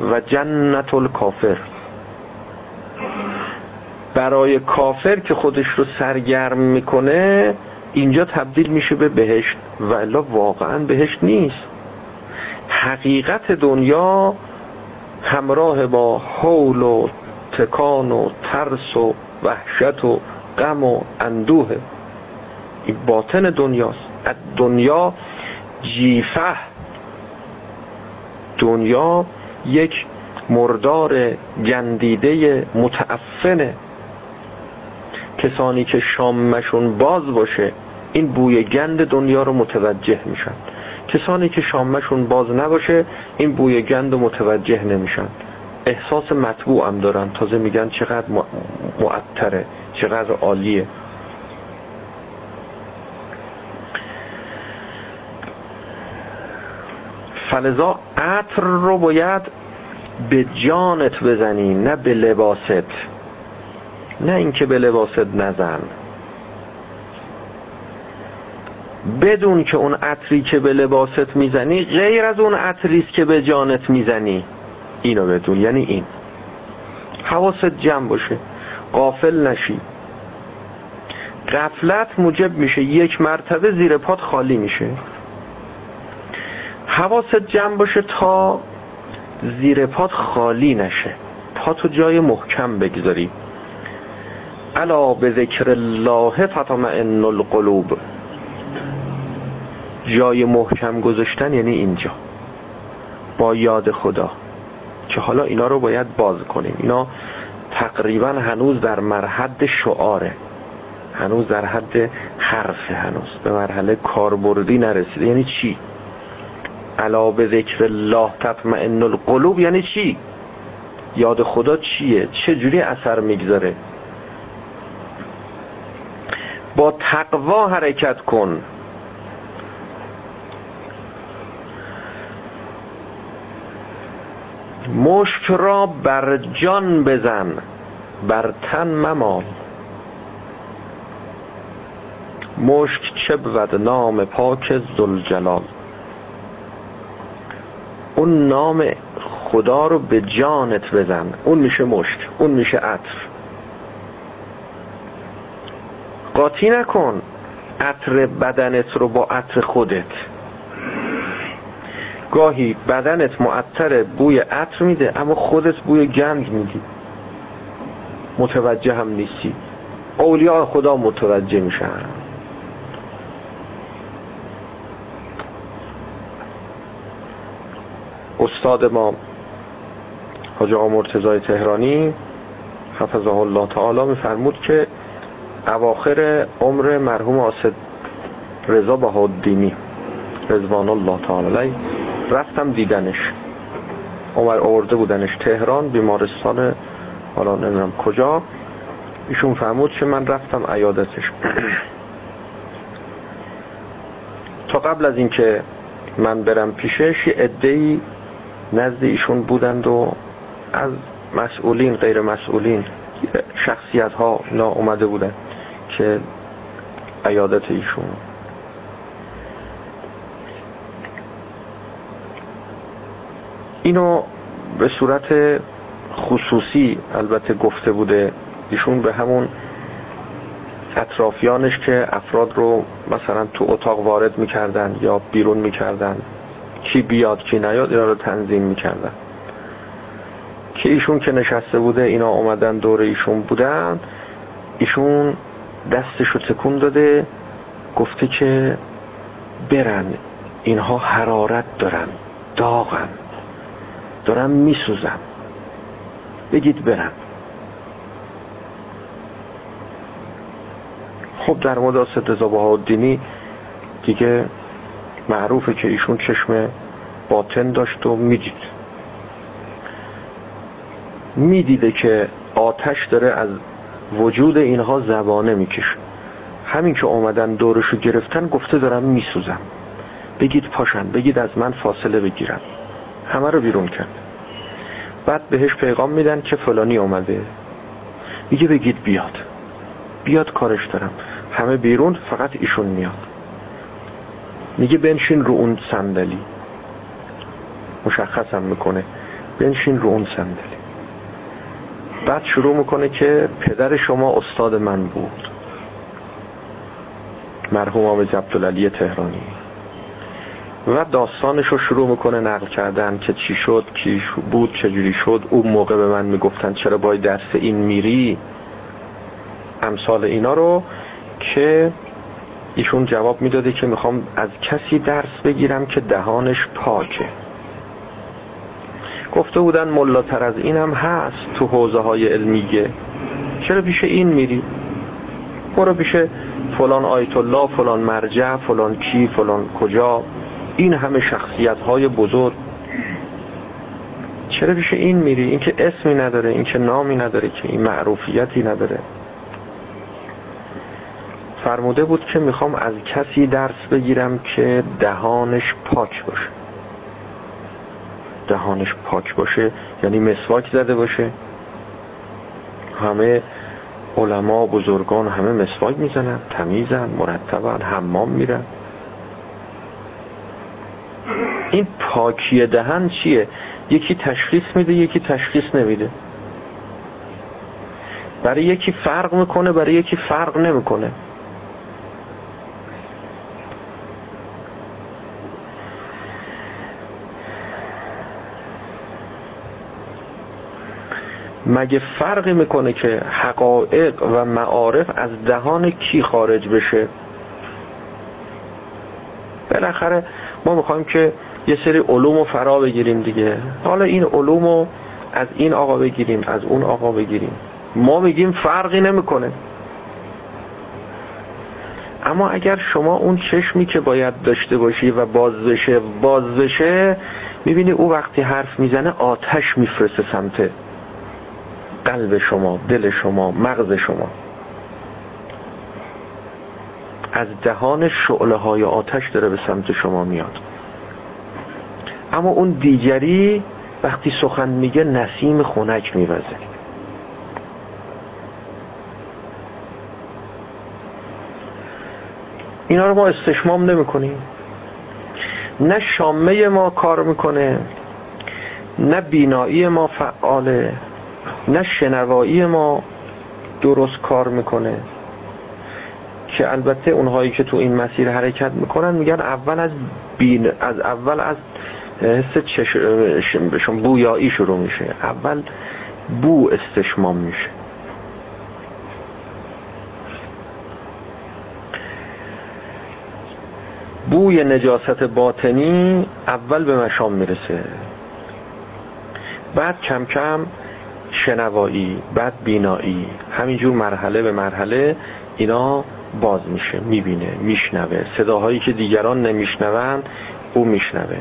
و جنت الکافر. برای کافر که خودش رو سرگرم میکنه اینجا تبدیل میشه به بهشت، و الا واقعا بهشت نیست. حقیقت دنیا همراه با هول و تکان و ترس و وحشت و غم و اندوه. این باطن دنیاست. از دنیا جیفه، دنیا یک مردار گندیده متعفنه. کسانی که شامشون باز باشه این بوی گند دنیا رو متوجه میشن، کسانی که شامشون باز نباشه این بوی گند رو متوجه نمیشن. احساس مطبوع هم دارن، تازه میگن چقدر معطره، چقدر عالیه. فلذا عطر رو باید به جانت بزنی، نه به لباست، نه اینکه به لباست نزن، بدون که اون عطری که به لباست میزنی غیر از اون عطریست که به جانت میزنی، اینو بدون. یعنی این حواست جمع باشه، غافل نشی. غفلت موجب میشه یک مرتبه زیر پات خالی میشه. حواست جمع باشه تا زیر پات خالی نشه، پاتو جای محکم بگذاری. الا بذکر الله تطمئن القلوب. جای محکم گذاشتن یعنی اینجا با یاد خدا، که حالا اینا رو باید باز کنیم. اینا تقریبا هنوز در مرحله شعاره، هنوز در حد حرفه، هنوز به مرحله کاربردی نرسیده. یعنی چی؟ الا بذکر الله تطمئن القلوب یعنی چی؟ یاد خدا چیه؟ چه جوری اثر میگذاره؟ با تقوا حرکت کن. مشک را بر جان بزن، بر تن ممال. مشک چه بود؟ نام پاک ذوالجلال. اون نام خدا رو به جانت بزن، اون میشه مشک، اون میشه عطر. قاطی نکن عطر بدنت رو با عطر خودت. گاهی بدنت معطر بوی عطر میده اما خودت بوی گند میدی، متوجه هم نیستی. اولیاء خدا متوجه میشن. استاد ما حاج آقا مرتضی تهرانی حفظه الله تعالی میفرمود که اواخر عمر مرحوم اسد رضا بهاءالدینی رضوان الله تعالی علیه رفتم دیدنش. عمر آورده بودنش تهران، بیمارستان حالا نمیدونم کجا. ایشون فرمود که من رفتم عیادتش. تا قبل از این که من برم پیشش عده‌ای نزد ایشون بودند و از مسئولین غیر مسئولین شخصیت ها نا اومده بودند که عیادت ایشون. اینو به صورت خصوصی البته گفته بوده ایشون به همون اطرافیانش که افراد رو مثلا تو اتاق وارد میکردن یا بیرون میکردن، کی بیاد کی نیاد، اینا رو تنظیم میکردن. که ایشون که نشسته بوده اینا اومدن دور ایشون بودن، ایشون دستشو تکون داده گفته که برن، اینها حرارت دارن، داغن، دارن میسوزن، بگید برن. خب در مورد اسد رضا بهاءالدینی دیگه معروفه که ایشون چشم باطن داشت و میدیده که آتش داره از وجود اینها زبانه میکشه. همین که اومدن دورشو گرفتن گفته دارم میسوزم، بگید پاشن، بگید از من فاصله بگیرن. همه رو بیرون کرد. بعد بهش پیغام میدن که فلانی اومده، میگه بگید بیاد کارش دارم. همه بیرون، فقط ایشون میاد. میگه بنشین رو اون صندلی، مشخصم میکنه بنشین رو اون صندلی. بعد شروع میکنه که پدر شما استاد من بود، مرحوم حاج عبدالعلی تهرانی، و داستانش رو شروع میکنه نقل کردن که چی شد، چی بود، چجوری شد. اون موقع به من میگفتن چرا باید درس این میری، امثال اینا رو. که ایشون جواب میداده که میخوام از کسی درس بگیرم که دهانش پاکه. گفته بودن ملاتر از اینم هست تو حوزه های علمیه، چرا پیش این میری؟ برو پیش فلان آیت الله، فلان مرجع، فلان کی، فلان کجا، این همه شخصیت های بزرگ، چرا پیش این میری؟ این که اسمی نداره، این که نامی نداره، که این معروفیتی نداره. فرموده بود که میخوام از کسی درس بگیرم که دهانش پاک باشه. دهانش پاک باشه یعنی مسواک زده باشه. همه علما بزرگان همه مسواک میزنن، تمیزن، مرتبن، حمام میرن. این پاکی دهن چیه؟ یکی تشخیص میده یکی تشخیص نمیده. برای یکی فرق میکنه برای یکی فرق نمیکنه. مگه فرقی میکنه که حقایق و معارف از دهان کی خارج بشه؟ بالاخره ما میخوایم که یه سری علومو فرا بگیریم دیگه. حالا این علومو از این آقا بگیریم از اون آقا بگیریم، ما میگیم فرقی نمیکنه. اما اگر شما اون چشمی که باید داشته باشی و باز بشه میبینی او وقتی حرف میزنه آتش میفرسته سمت قلب شما، دل شما، مغز شما. از دهان شعله های آتش داره به سمت شما میاد. اما اون دیگری وقتی سخن میگه نسیم خنک میوزه. اینا رو ما استشمام نمی کنیم. نه شامه ما کار میکنه، نه بینایی ما فعاله، نه شنوایی ما درست کار میکنه. که البته اونهایی که تو این مسیر حرکت میکنن میگن اول از حس چشم بویایی شروع میشه، اول بو استشمام میشه. بوی نجاست باطنی اول به مشام میرسه، بعد کم کم شنوایی، بعد بینایی، همینجور مرحله به مرحله اینا باز میشه، میبینه، میشنوه، صداهایی که دیگران نمیشنون او میشنوه.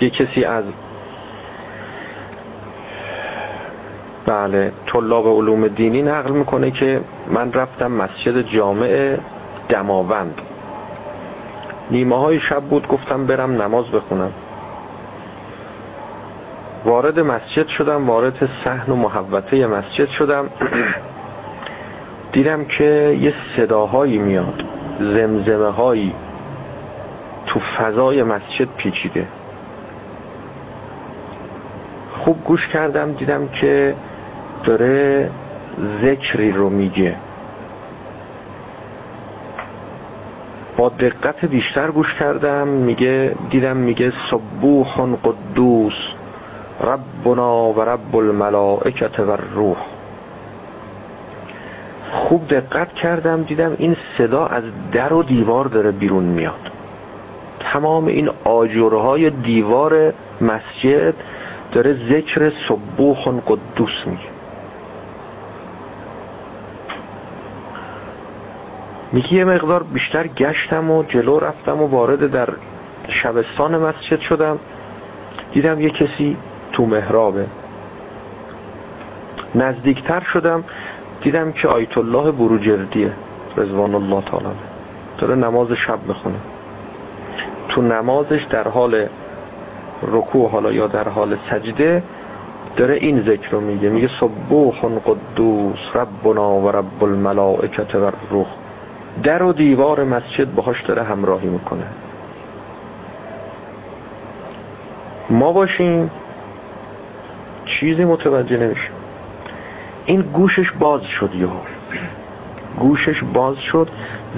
یه کسی از طلاب علوم دینی نقل میکنه که من رفتم مسجد جامع دماوند، نیمه های شب بود، گفتم برم نماز بخونم. وارد مسجد شدم، وارد صحن و محوطه مسجد شدم، دیدم که یه صداهایی میاد، زمزمه هایی تو فضای مسجد پیچیده. خوب گوش کردم، دیدم که داره ذکری رو میگه. با دقت بیشتر گوش کردم، دیدم میگه سبوح قدوس ربنا و رب الملائکه و الروح. خوب دقت کردم، دیدم این صدا از در و دیوار داره بیرون میاد. تمام این آجرهای دیوار مسجد داره ذکر سبوح قدوس میگه. میگه یه مقدار بیشتر گشتم و جلو رفتم و وارد در شبستان مسجد شدم، دیدم یه کسی تو محرابه. نزدیکتر شدم، دیدم که آیت الله بروجردیه رضوان الله تعالی، داره نماز شب میخونه. تو نمازش در حال رکوع حالا یا در حال سجده داره این ذکر رو میگه سبوح قدوس ربنا و رب الملائکه و الروح. در و دیوار مسجد باهاش داره همراهی میکنه. ما باشیم چیزی متوجه نمیشیم. این گوشش باز شد،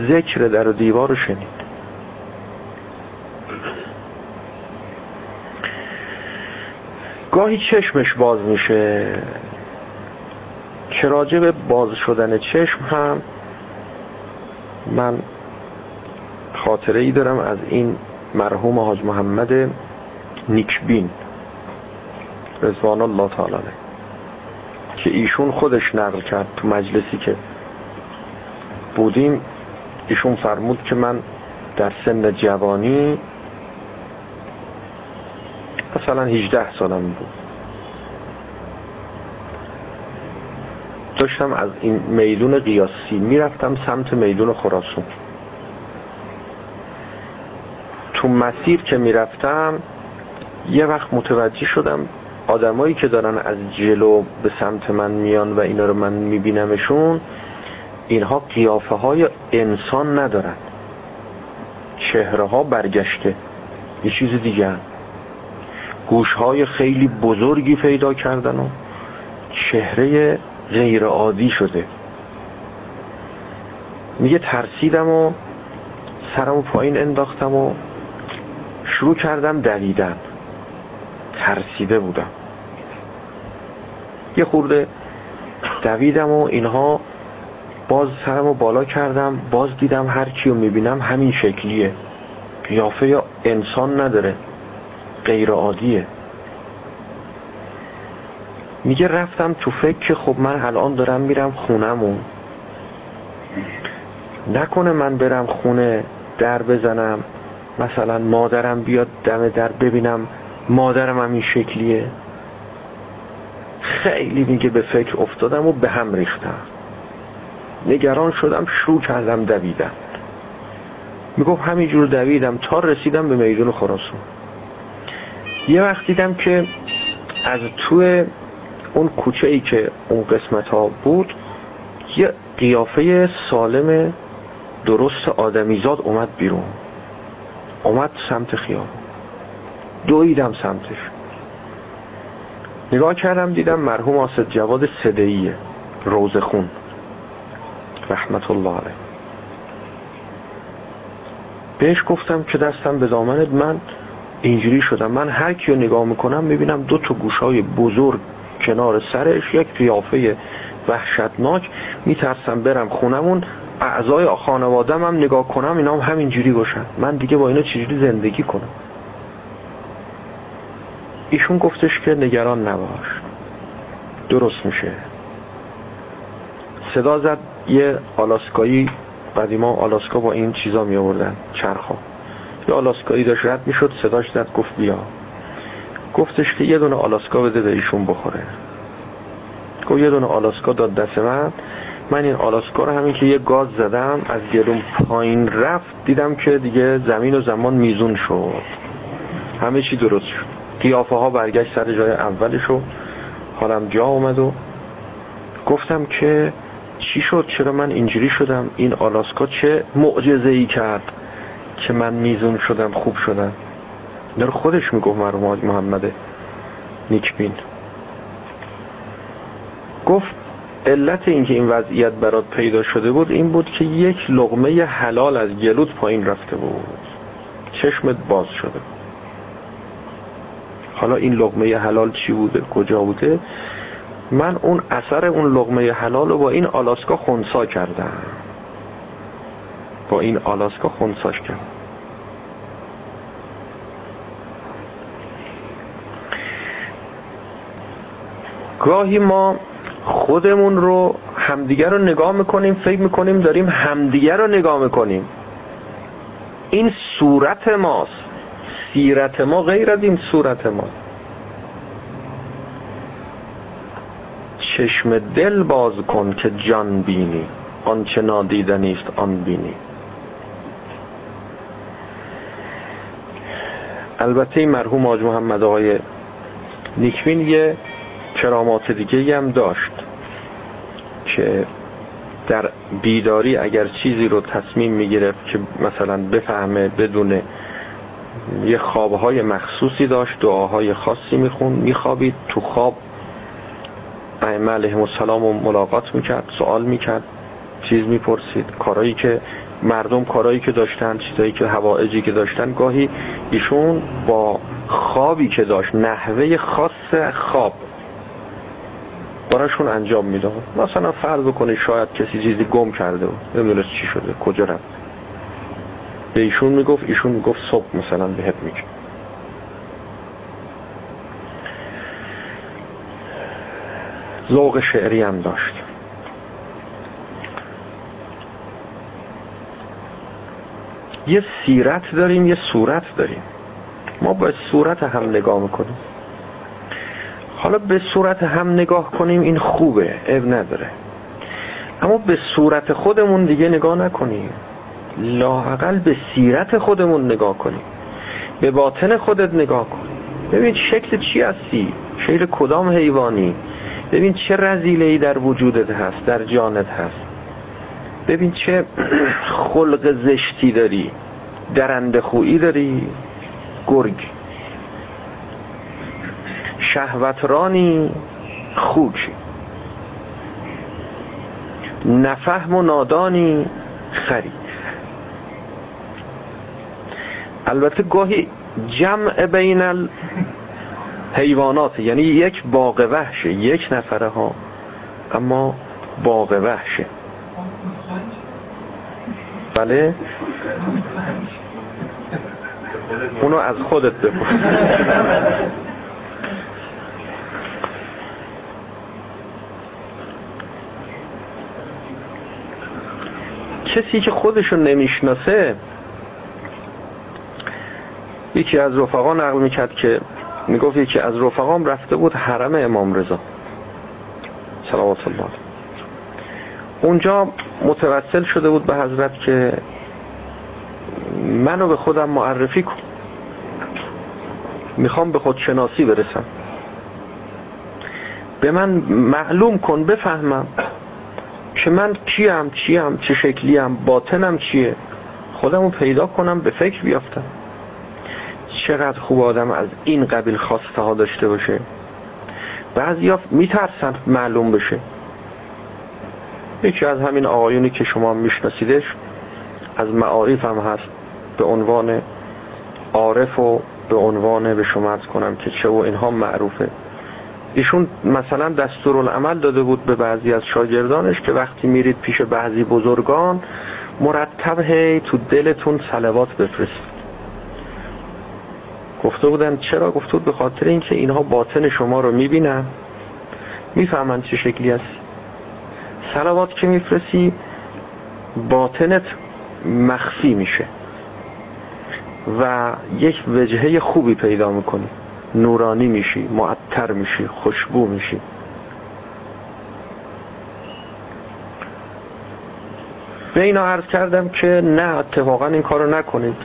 ذکر در و دیوار رو شنید. گاهی چشمش باز میشه که راجب باز شدن چشم هم من خاطره ای دارم از این مرحوم حاج محمد نیکبین رضوان الله تعالی که ایشون خودش نقل کرد. تو مجلسی که بودیم ایشون فرمود که من در سن جوانی مثلا 18 سالم بود، داشتم از این میدون قیاسی میرفتم سمت میدون خراسان. تو مسیر که میرفتم یه وقت متوجه شدم آدمایی که دارن از جلو به سمت من میان و اینا رو من میبینمشون، اینها قیافه های انسان ندارن، چهره ها برگشته، یه چیز دیگه هم. گوشهای خیلی بزرگی پیدا کردن و چهره غیر عادی شده. میگه ترسیدم و سرمو پایین انداختم و شروع کردم دویدن. ترسیده بودم، یه خورده دویدم و اینها، باز سرمو بالا کردم، باز دیدم هر کیو میبینم همین شکلیه، قیافه انسان نداره، غیر عادیه. میگه رفتم تو فکر که خب من الان دارم میرم خونمون، نکنه من برم خونه در بزنم، مثلا مادرم بیاد دم در ببینم مادرم هم این شکلیه. خیلی میگه به فکر افتادم و به هم ریختم، نگران شدم، شروع کردم دویدم. میگفت همینجور دویدم تا رسیدم به میدون خراسان. یه وقت دیدم که از توی اون کوچه ای که اون قسمت ها بود یه قیافه سالم درست آدمیزاد اومد بیرون، اومد سمت خیابون. دویدم سمتش، نگاه کردم دیدم مرحوم آسد جواد صدیه، روزخون رحمت الله علیه. بهش گفتم که دستم به دامنت، من اینجوری شدم، من هر کیو نگاه میکنم میبینم دو تا گوشهای بزرگ کنار سرش، یک قیافه وحشتناک، میترسم برم خونمون، اعضای خانوادم هم نگاه کنم اینا هم همینجوری باشن، من دیگه با اینا چجوری زندگی کنم؟ ایشون گفتش که نگران نباش، درست میشه. صدا زد یه آلاسکایی، قدیما آلاسکا با این چیزا می آوردن چرخا، یه آلاسکایی داشت رد میشد، صداش زد گفت بیا. گفتش که یه دونه آلاسکا بده به ایشون بخوره. گفت یه دونه آلاسکا داد دست من این آلاسکا رو همین که یه گاز زدم از گلوم پایین رفت، دیدم که دیگه زمین و زمان میزون شد، همه چی درست شد، قیافه ها برگشت سر جای اولش و حالم جا اومد و گفتم که چی شد، چرا من اینجوری شدم، این آلاسکا چه معجزه‌ای کرد که من میزون شدم، خوب شدم. در خودش میگفت مرحوم محمد نیکبین. گفت علت این که این وضعیت برات پیدا شده بود این بود که یک لقمه حلال از گلوت پایین رفته بود، چشمت باز شده. حالا این لقمه حلال چی بوده، کجا بوده؟ من اون اثر اون لقمه حلال رو با این آلاسکا خنثی کردم، با این آلاسکا خنثیش کردم. گاهی ما خودمون رو، همدیگر رو نگاه میکنیم، فکر میکنیم داریم همدیگر رو نگاه میکنیم، این صورت ماست، سیرت ما غیر از این صورت ما. چشم دل باز کن که جان بینی، آنچه نادیدنیست آن بینی. البته مرحوم حاج محمد آقای نیکبین یه کرامات دیگه هم داشت که در بیداری اگر چیزی رو تصمیم میگرفت که مثلا بفهمه، بدونه، یه خوابهای مخصوصی داشت، دعاهای خاصی میخوند، میخوابید، تو خواب ائمه علیهم السلام رو ملاقات میکرد، سوال میکرد، چیز میپرسید، کارهایی که مردم، کارهایی که داشتن، چیزایی که حوائجی که داشتن. گاهی ایشون با خوابی که داشت، نحوه خاص خواب براشون انجام میداد. مثلا فرض بکنید شاید کسی چیزی گم کرده بود، نمیدونست چی شده، کجا رفت، به ایشون میگفت، ایشون میگفت صبح مثلا بهت میگم. ذوق شعری هم داشت. یه سیرت داریم، یه صورت داریم، ما با صورت هم نگاه میکنیم. حالا به صورت هم نگاه کنیم این خوبه، عیب نداره، اما به صورت خودمون دیگه نگاه نکنیم، لااقل به سیرت خودمون نگاه کنیم، به باطن خودت نگاه کن، ببین شکل چی هستی، شکل کدام حیوانی، ببین چه رذیله‌ای در وجودت هست، در جانت هست، ببین چه خلق زشتی داری، درندخویی داری، گرگ، شهوترانی خوک، نفهم و نادانی خری. البته گاهی جمع بین حیوانات، یعنی یک باغ وحشه، یک نفره ها، اما باغ وحشه. بله اونو از خودت بپرس. کسی که خودشو نمیشناسه، یکی از رفقا نقل میکرد که میگفت یکی از رفقام رفته بود حرم امام رضا صلوات الله علیه، اونجا متوسل شده بود به حضرت که منو به خودم معرفی کن، میخوام به خودشناسی برسم، به من معلوم کن بفهمم که من کیم، چیم، چه شکلیم، باطنم چیه، خودمو پیدا کنم، به فکر بیافتم. چقدر خوب آدم از این قبیل خواسته ها داشته باشه. بعضیا میترسن معلوم بشه. یکی از همین آقایونی که شما میشناسیدش از معارف هم هست، به عنوان عارف و به عنوان به شما عرض کنم که چه و اینها معروفه. ایشون مثلا دستورالعمل داده بود به بعضی از شاگردانش که وقتی میرید پیش بعضی بزرگان مرتب هی تو دلتون صلوات بفرستید. گفته بودن چرا؟ گفته بود به خاطر اینکه اینها باطن شما رو میبینن، میفهمن چه شکلی هست. صلوات که میفرسی باطنت مخفی میشه و یک وجهه خوبی پیدا میکنی، نورانی میشی، معطر میشی، خوشبو میشی. به اینا عرض کردم که نه، اتفاقا این کارو نکنید.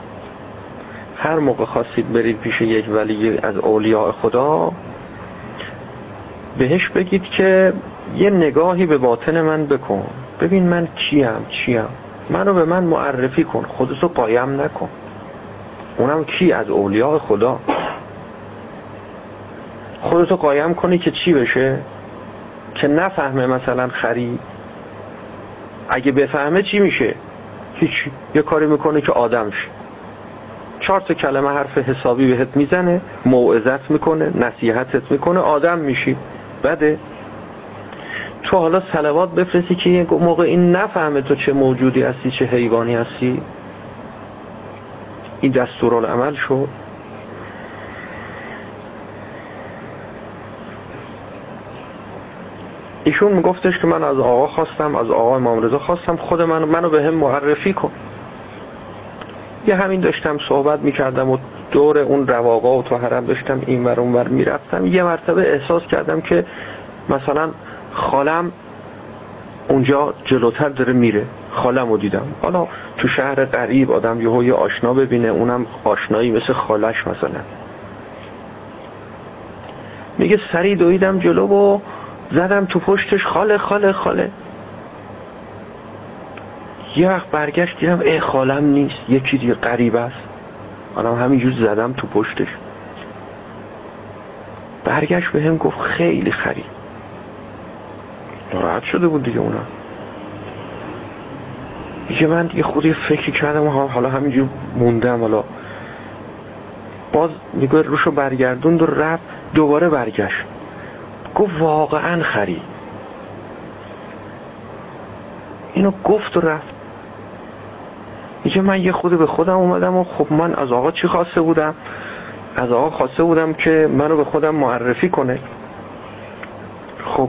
هر موقع خواستید برید پیش یک ولی از اولیاء خدا، بهش بگید که یه نگاهی به باطن من بکن، ببین من کیم، چیم، منو به من معرفی کن، خودتو قایم نکن. اونم کی؟ از اولیاء خدا. خودتو قایم کنی که چی بشه؟ که نفهمه مثلا خری. اگه بفهمه چی میشه؟ هیچ، یه کاری میکنه که آدم شه. 4 کلمه حرف حسابی بهت میزنه، موعظت میکنه، نصیحتت میکنه، آدم میشی. بده تو حالا صلوات بفرستی که یک موقع این نفهمه تو چه موجودی هستی، چه حیوانی هستی. این دستورالعمل شد. ایشون میگفتش که من از آقا خواستم، از آقا امام رضا خواستم خود منو به هم معرفی کن. یه همین داشتم صحبت میکردم و دور اون رواقا و تو حرم داشتم این ور اون ور میرفتم. یه مرتبه احساس کردم که مثلا خالم اونجا جلوتر داره میره، خالم رو دیدم. حالا تو شهر قریب آدم یهو یه آشنا ببینه، اونم آشنایی مثل خالش مثلا. میگه سری دویدم جلو و زدم تو پشتش خاله خاله خاله. یه وقت برگشت دیدم ای خالم نیست، یکی دیگه قریب است. آنم همینجور زدم تو پشتش. برگشت به هم گفت خیلی خری. ناراحت شده بود دیگه اونم. دیگه من یه خودی فکری کردم و حالا همینجور موندم. حالا باز نگاه روشو برگردوند و رفت. دوباره برگشت گفت واقعا خری. اینو گفت و رفت. میگه من یه خود به خودم اومدم و خب من از آقا چی خواسته بودم؟ از آقا خواسته بودم که منو به خودم معرفی کنه. خب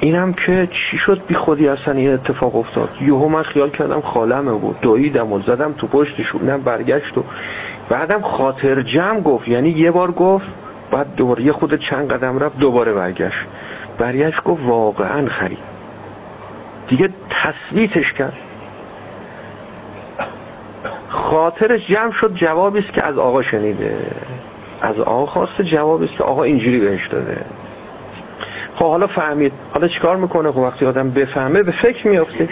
اینم که چی شد؟ بی خودی اصلا این اتفاق افتاد. یهو من خیال کردم خالمه بود، دویدم و زدم تو پشتش، اونم برگشت و بعدم خاطر جمع گفت. یعنی یه بار گفت، بعد دوباره یه خود چند قدم رفت، دوباره برگشت گفت واقعا خری. دیگه تثبیتش کرد، خاطرش جمع شد. جوابیست که از آقا شنیده، از آقا خواسته، جوابیست که آقا اینجوری بهش داده. خب حالا فهمید، حالا چیکار میکنه؟ خب وقتی آدم بفهمه به فکر میافته.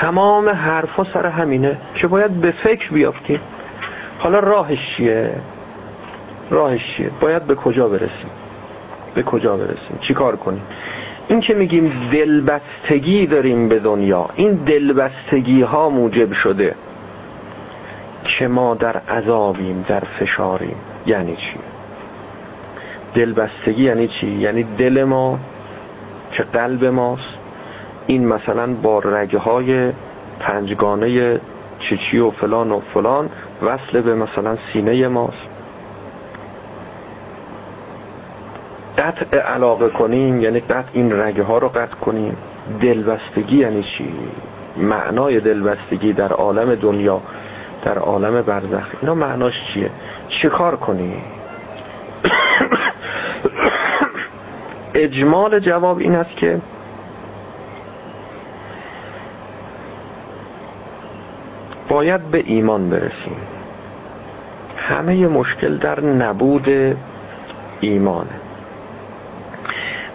تمام حرفا سر همینه که باید به فکر بیافتی. حالا راهش چیه؟ باید به کجا برسیم؟ چی کار کنیم؟ این که میگیم دلبستگی داریم به دنیا، این دلبستگی ها موجب شده که ما در عذابیم، در فشاریم. یعنی چی؟ دلبستگی یعنی چی؟ یعنی دل ما که قلب ماست، این مثلا با رگه های پنجگانه چیچی و فلان و فلان وصل به مثلا سینه ماست. قطع علاقه کنیم یعنی قطع این رگه ها رو قطع کنیم. دلبستگی یعنی چی؟ معنای دلبستگی در عالم دنیا، در عالم برزخ، اینا معناش چیه؟ چه کار کنیم؟ اجمال جواب این است که باید به ایمان برسیم. همه مشکل در نبود ایمانه.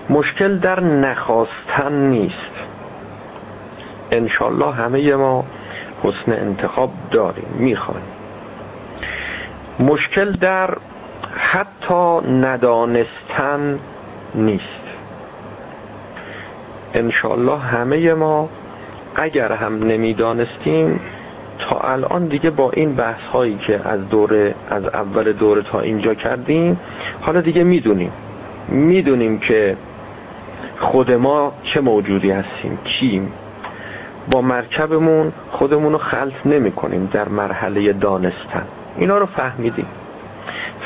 مشکل در نخواستن نیست. انشالله همه ما حسن انتخاب داریم، میخوایم. مشکل در حتی ندانستن نیست. انشالله همه ما اگر هم نمیدانستیم تا الان دیگه با این بحث هایی که از اول دوره تا اینجا کردیم، حالا دیگه میدونیم که خود ما چه موجودی هستیم، کیم. با مرکبمون خودمون رو خلط نمی کنیم در مرحله دانستن. اینا رو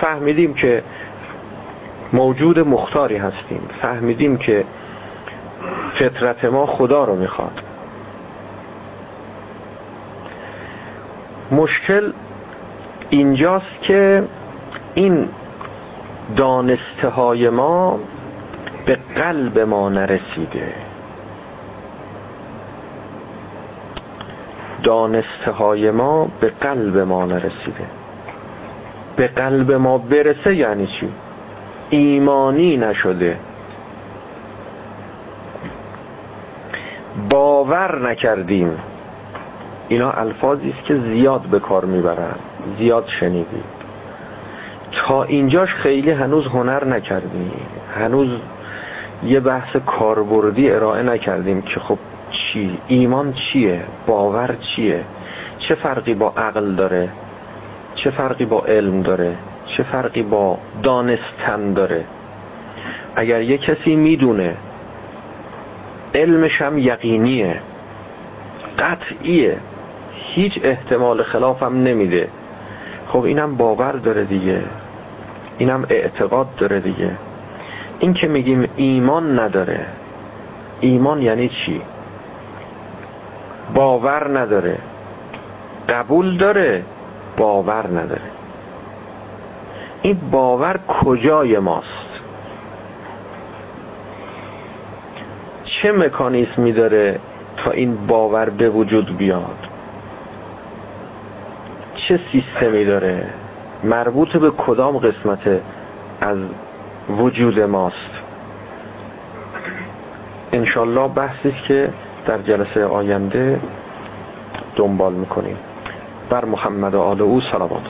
فهمیدیم که موجود مختاری هستیم، فهمیدیم که فطرت ما خدا رو میخواد. مشکل اینجاست که این دانسته های ما به قلب ما نرسیده. به قلب ما برسه یعنی چی؟ ایمانی نشده، باور نکردیم. اینا الفاظیست که زیاد به کار میبرن، زیاد شنیدیم. تا اینجاش خیلی هنوز هنر نکردیم، هنوز یه بحث کاربردی ارائه نکردیم که خب چی؟ ایمان چیه؟ باور چیه؟ چه فرقی با عقل داره؟ چه فرقی با علم داره؟ چه فرقی با دانستن داره؟ اگر یه کسی میدونه، علمش هم یقینیه، قطعیه، هیچ احتمال خلاف هم نمیده، خب اینم باور داره دیگه، اینم اعتقاد داره دیگه. این که میگیم ایمان نداره، ایمان یعنی چی؟ باور نداره. قبول داره، باور نداره. این باور کجای ماست؟ چه مکانیزمی داره تا این باور به وجود بیاد؟ چه سیستمی داره؟ مربوط به کدام قسمت از وجود ماست؟ انشالله بحثی که در جلسه آینده دنبال میکنیم. بر محمد و آل او صلوات.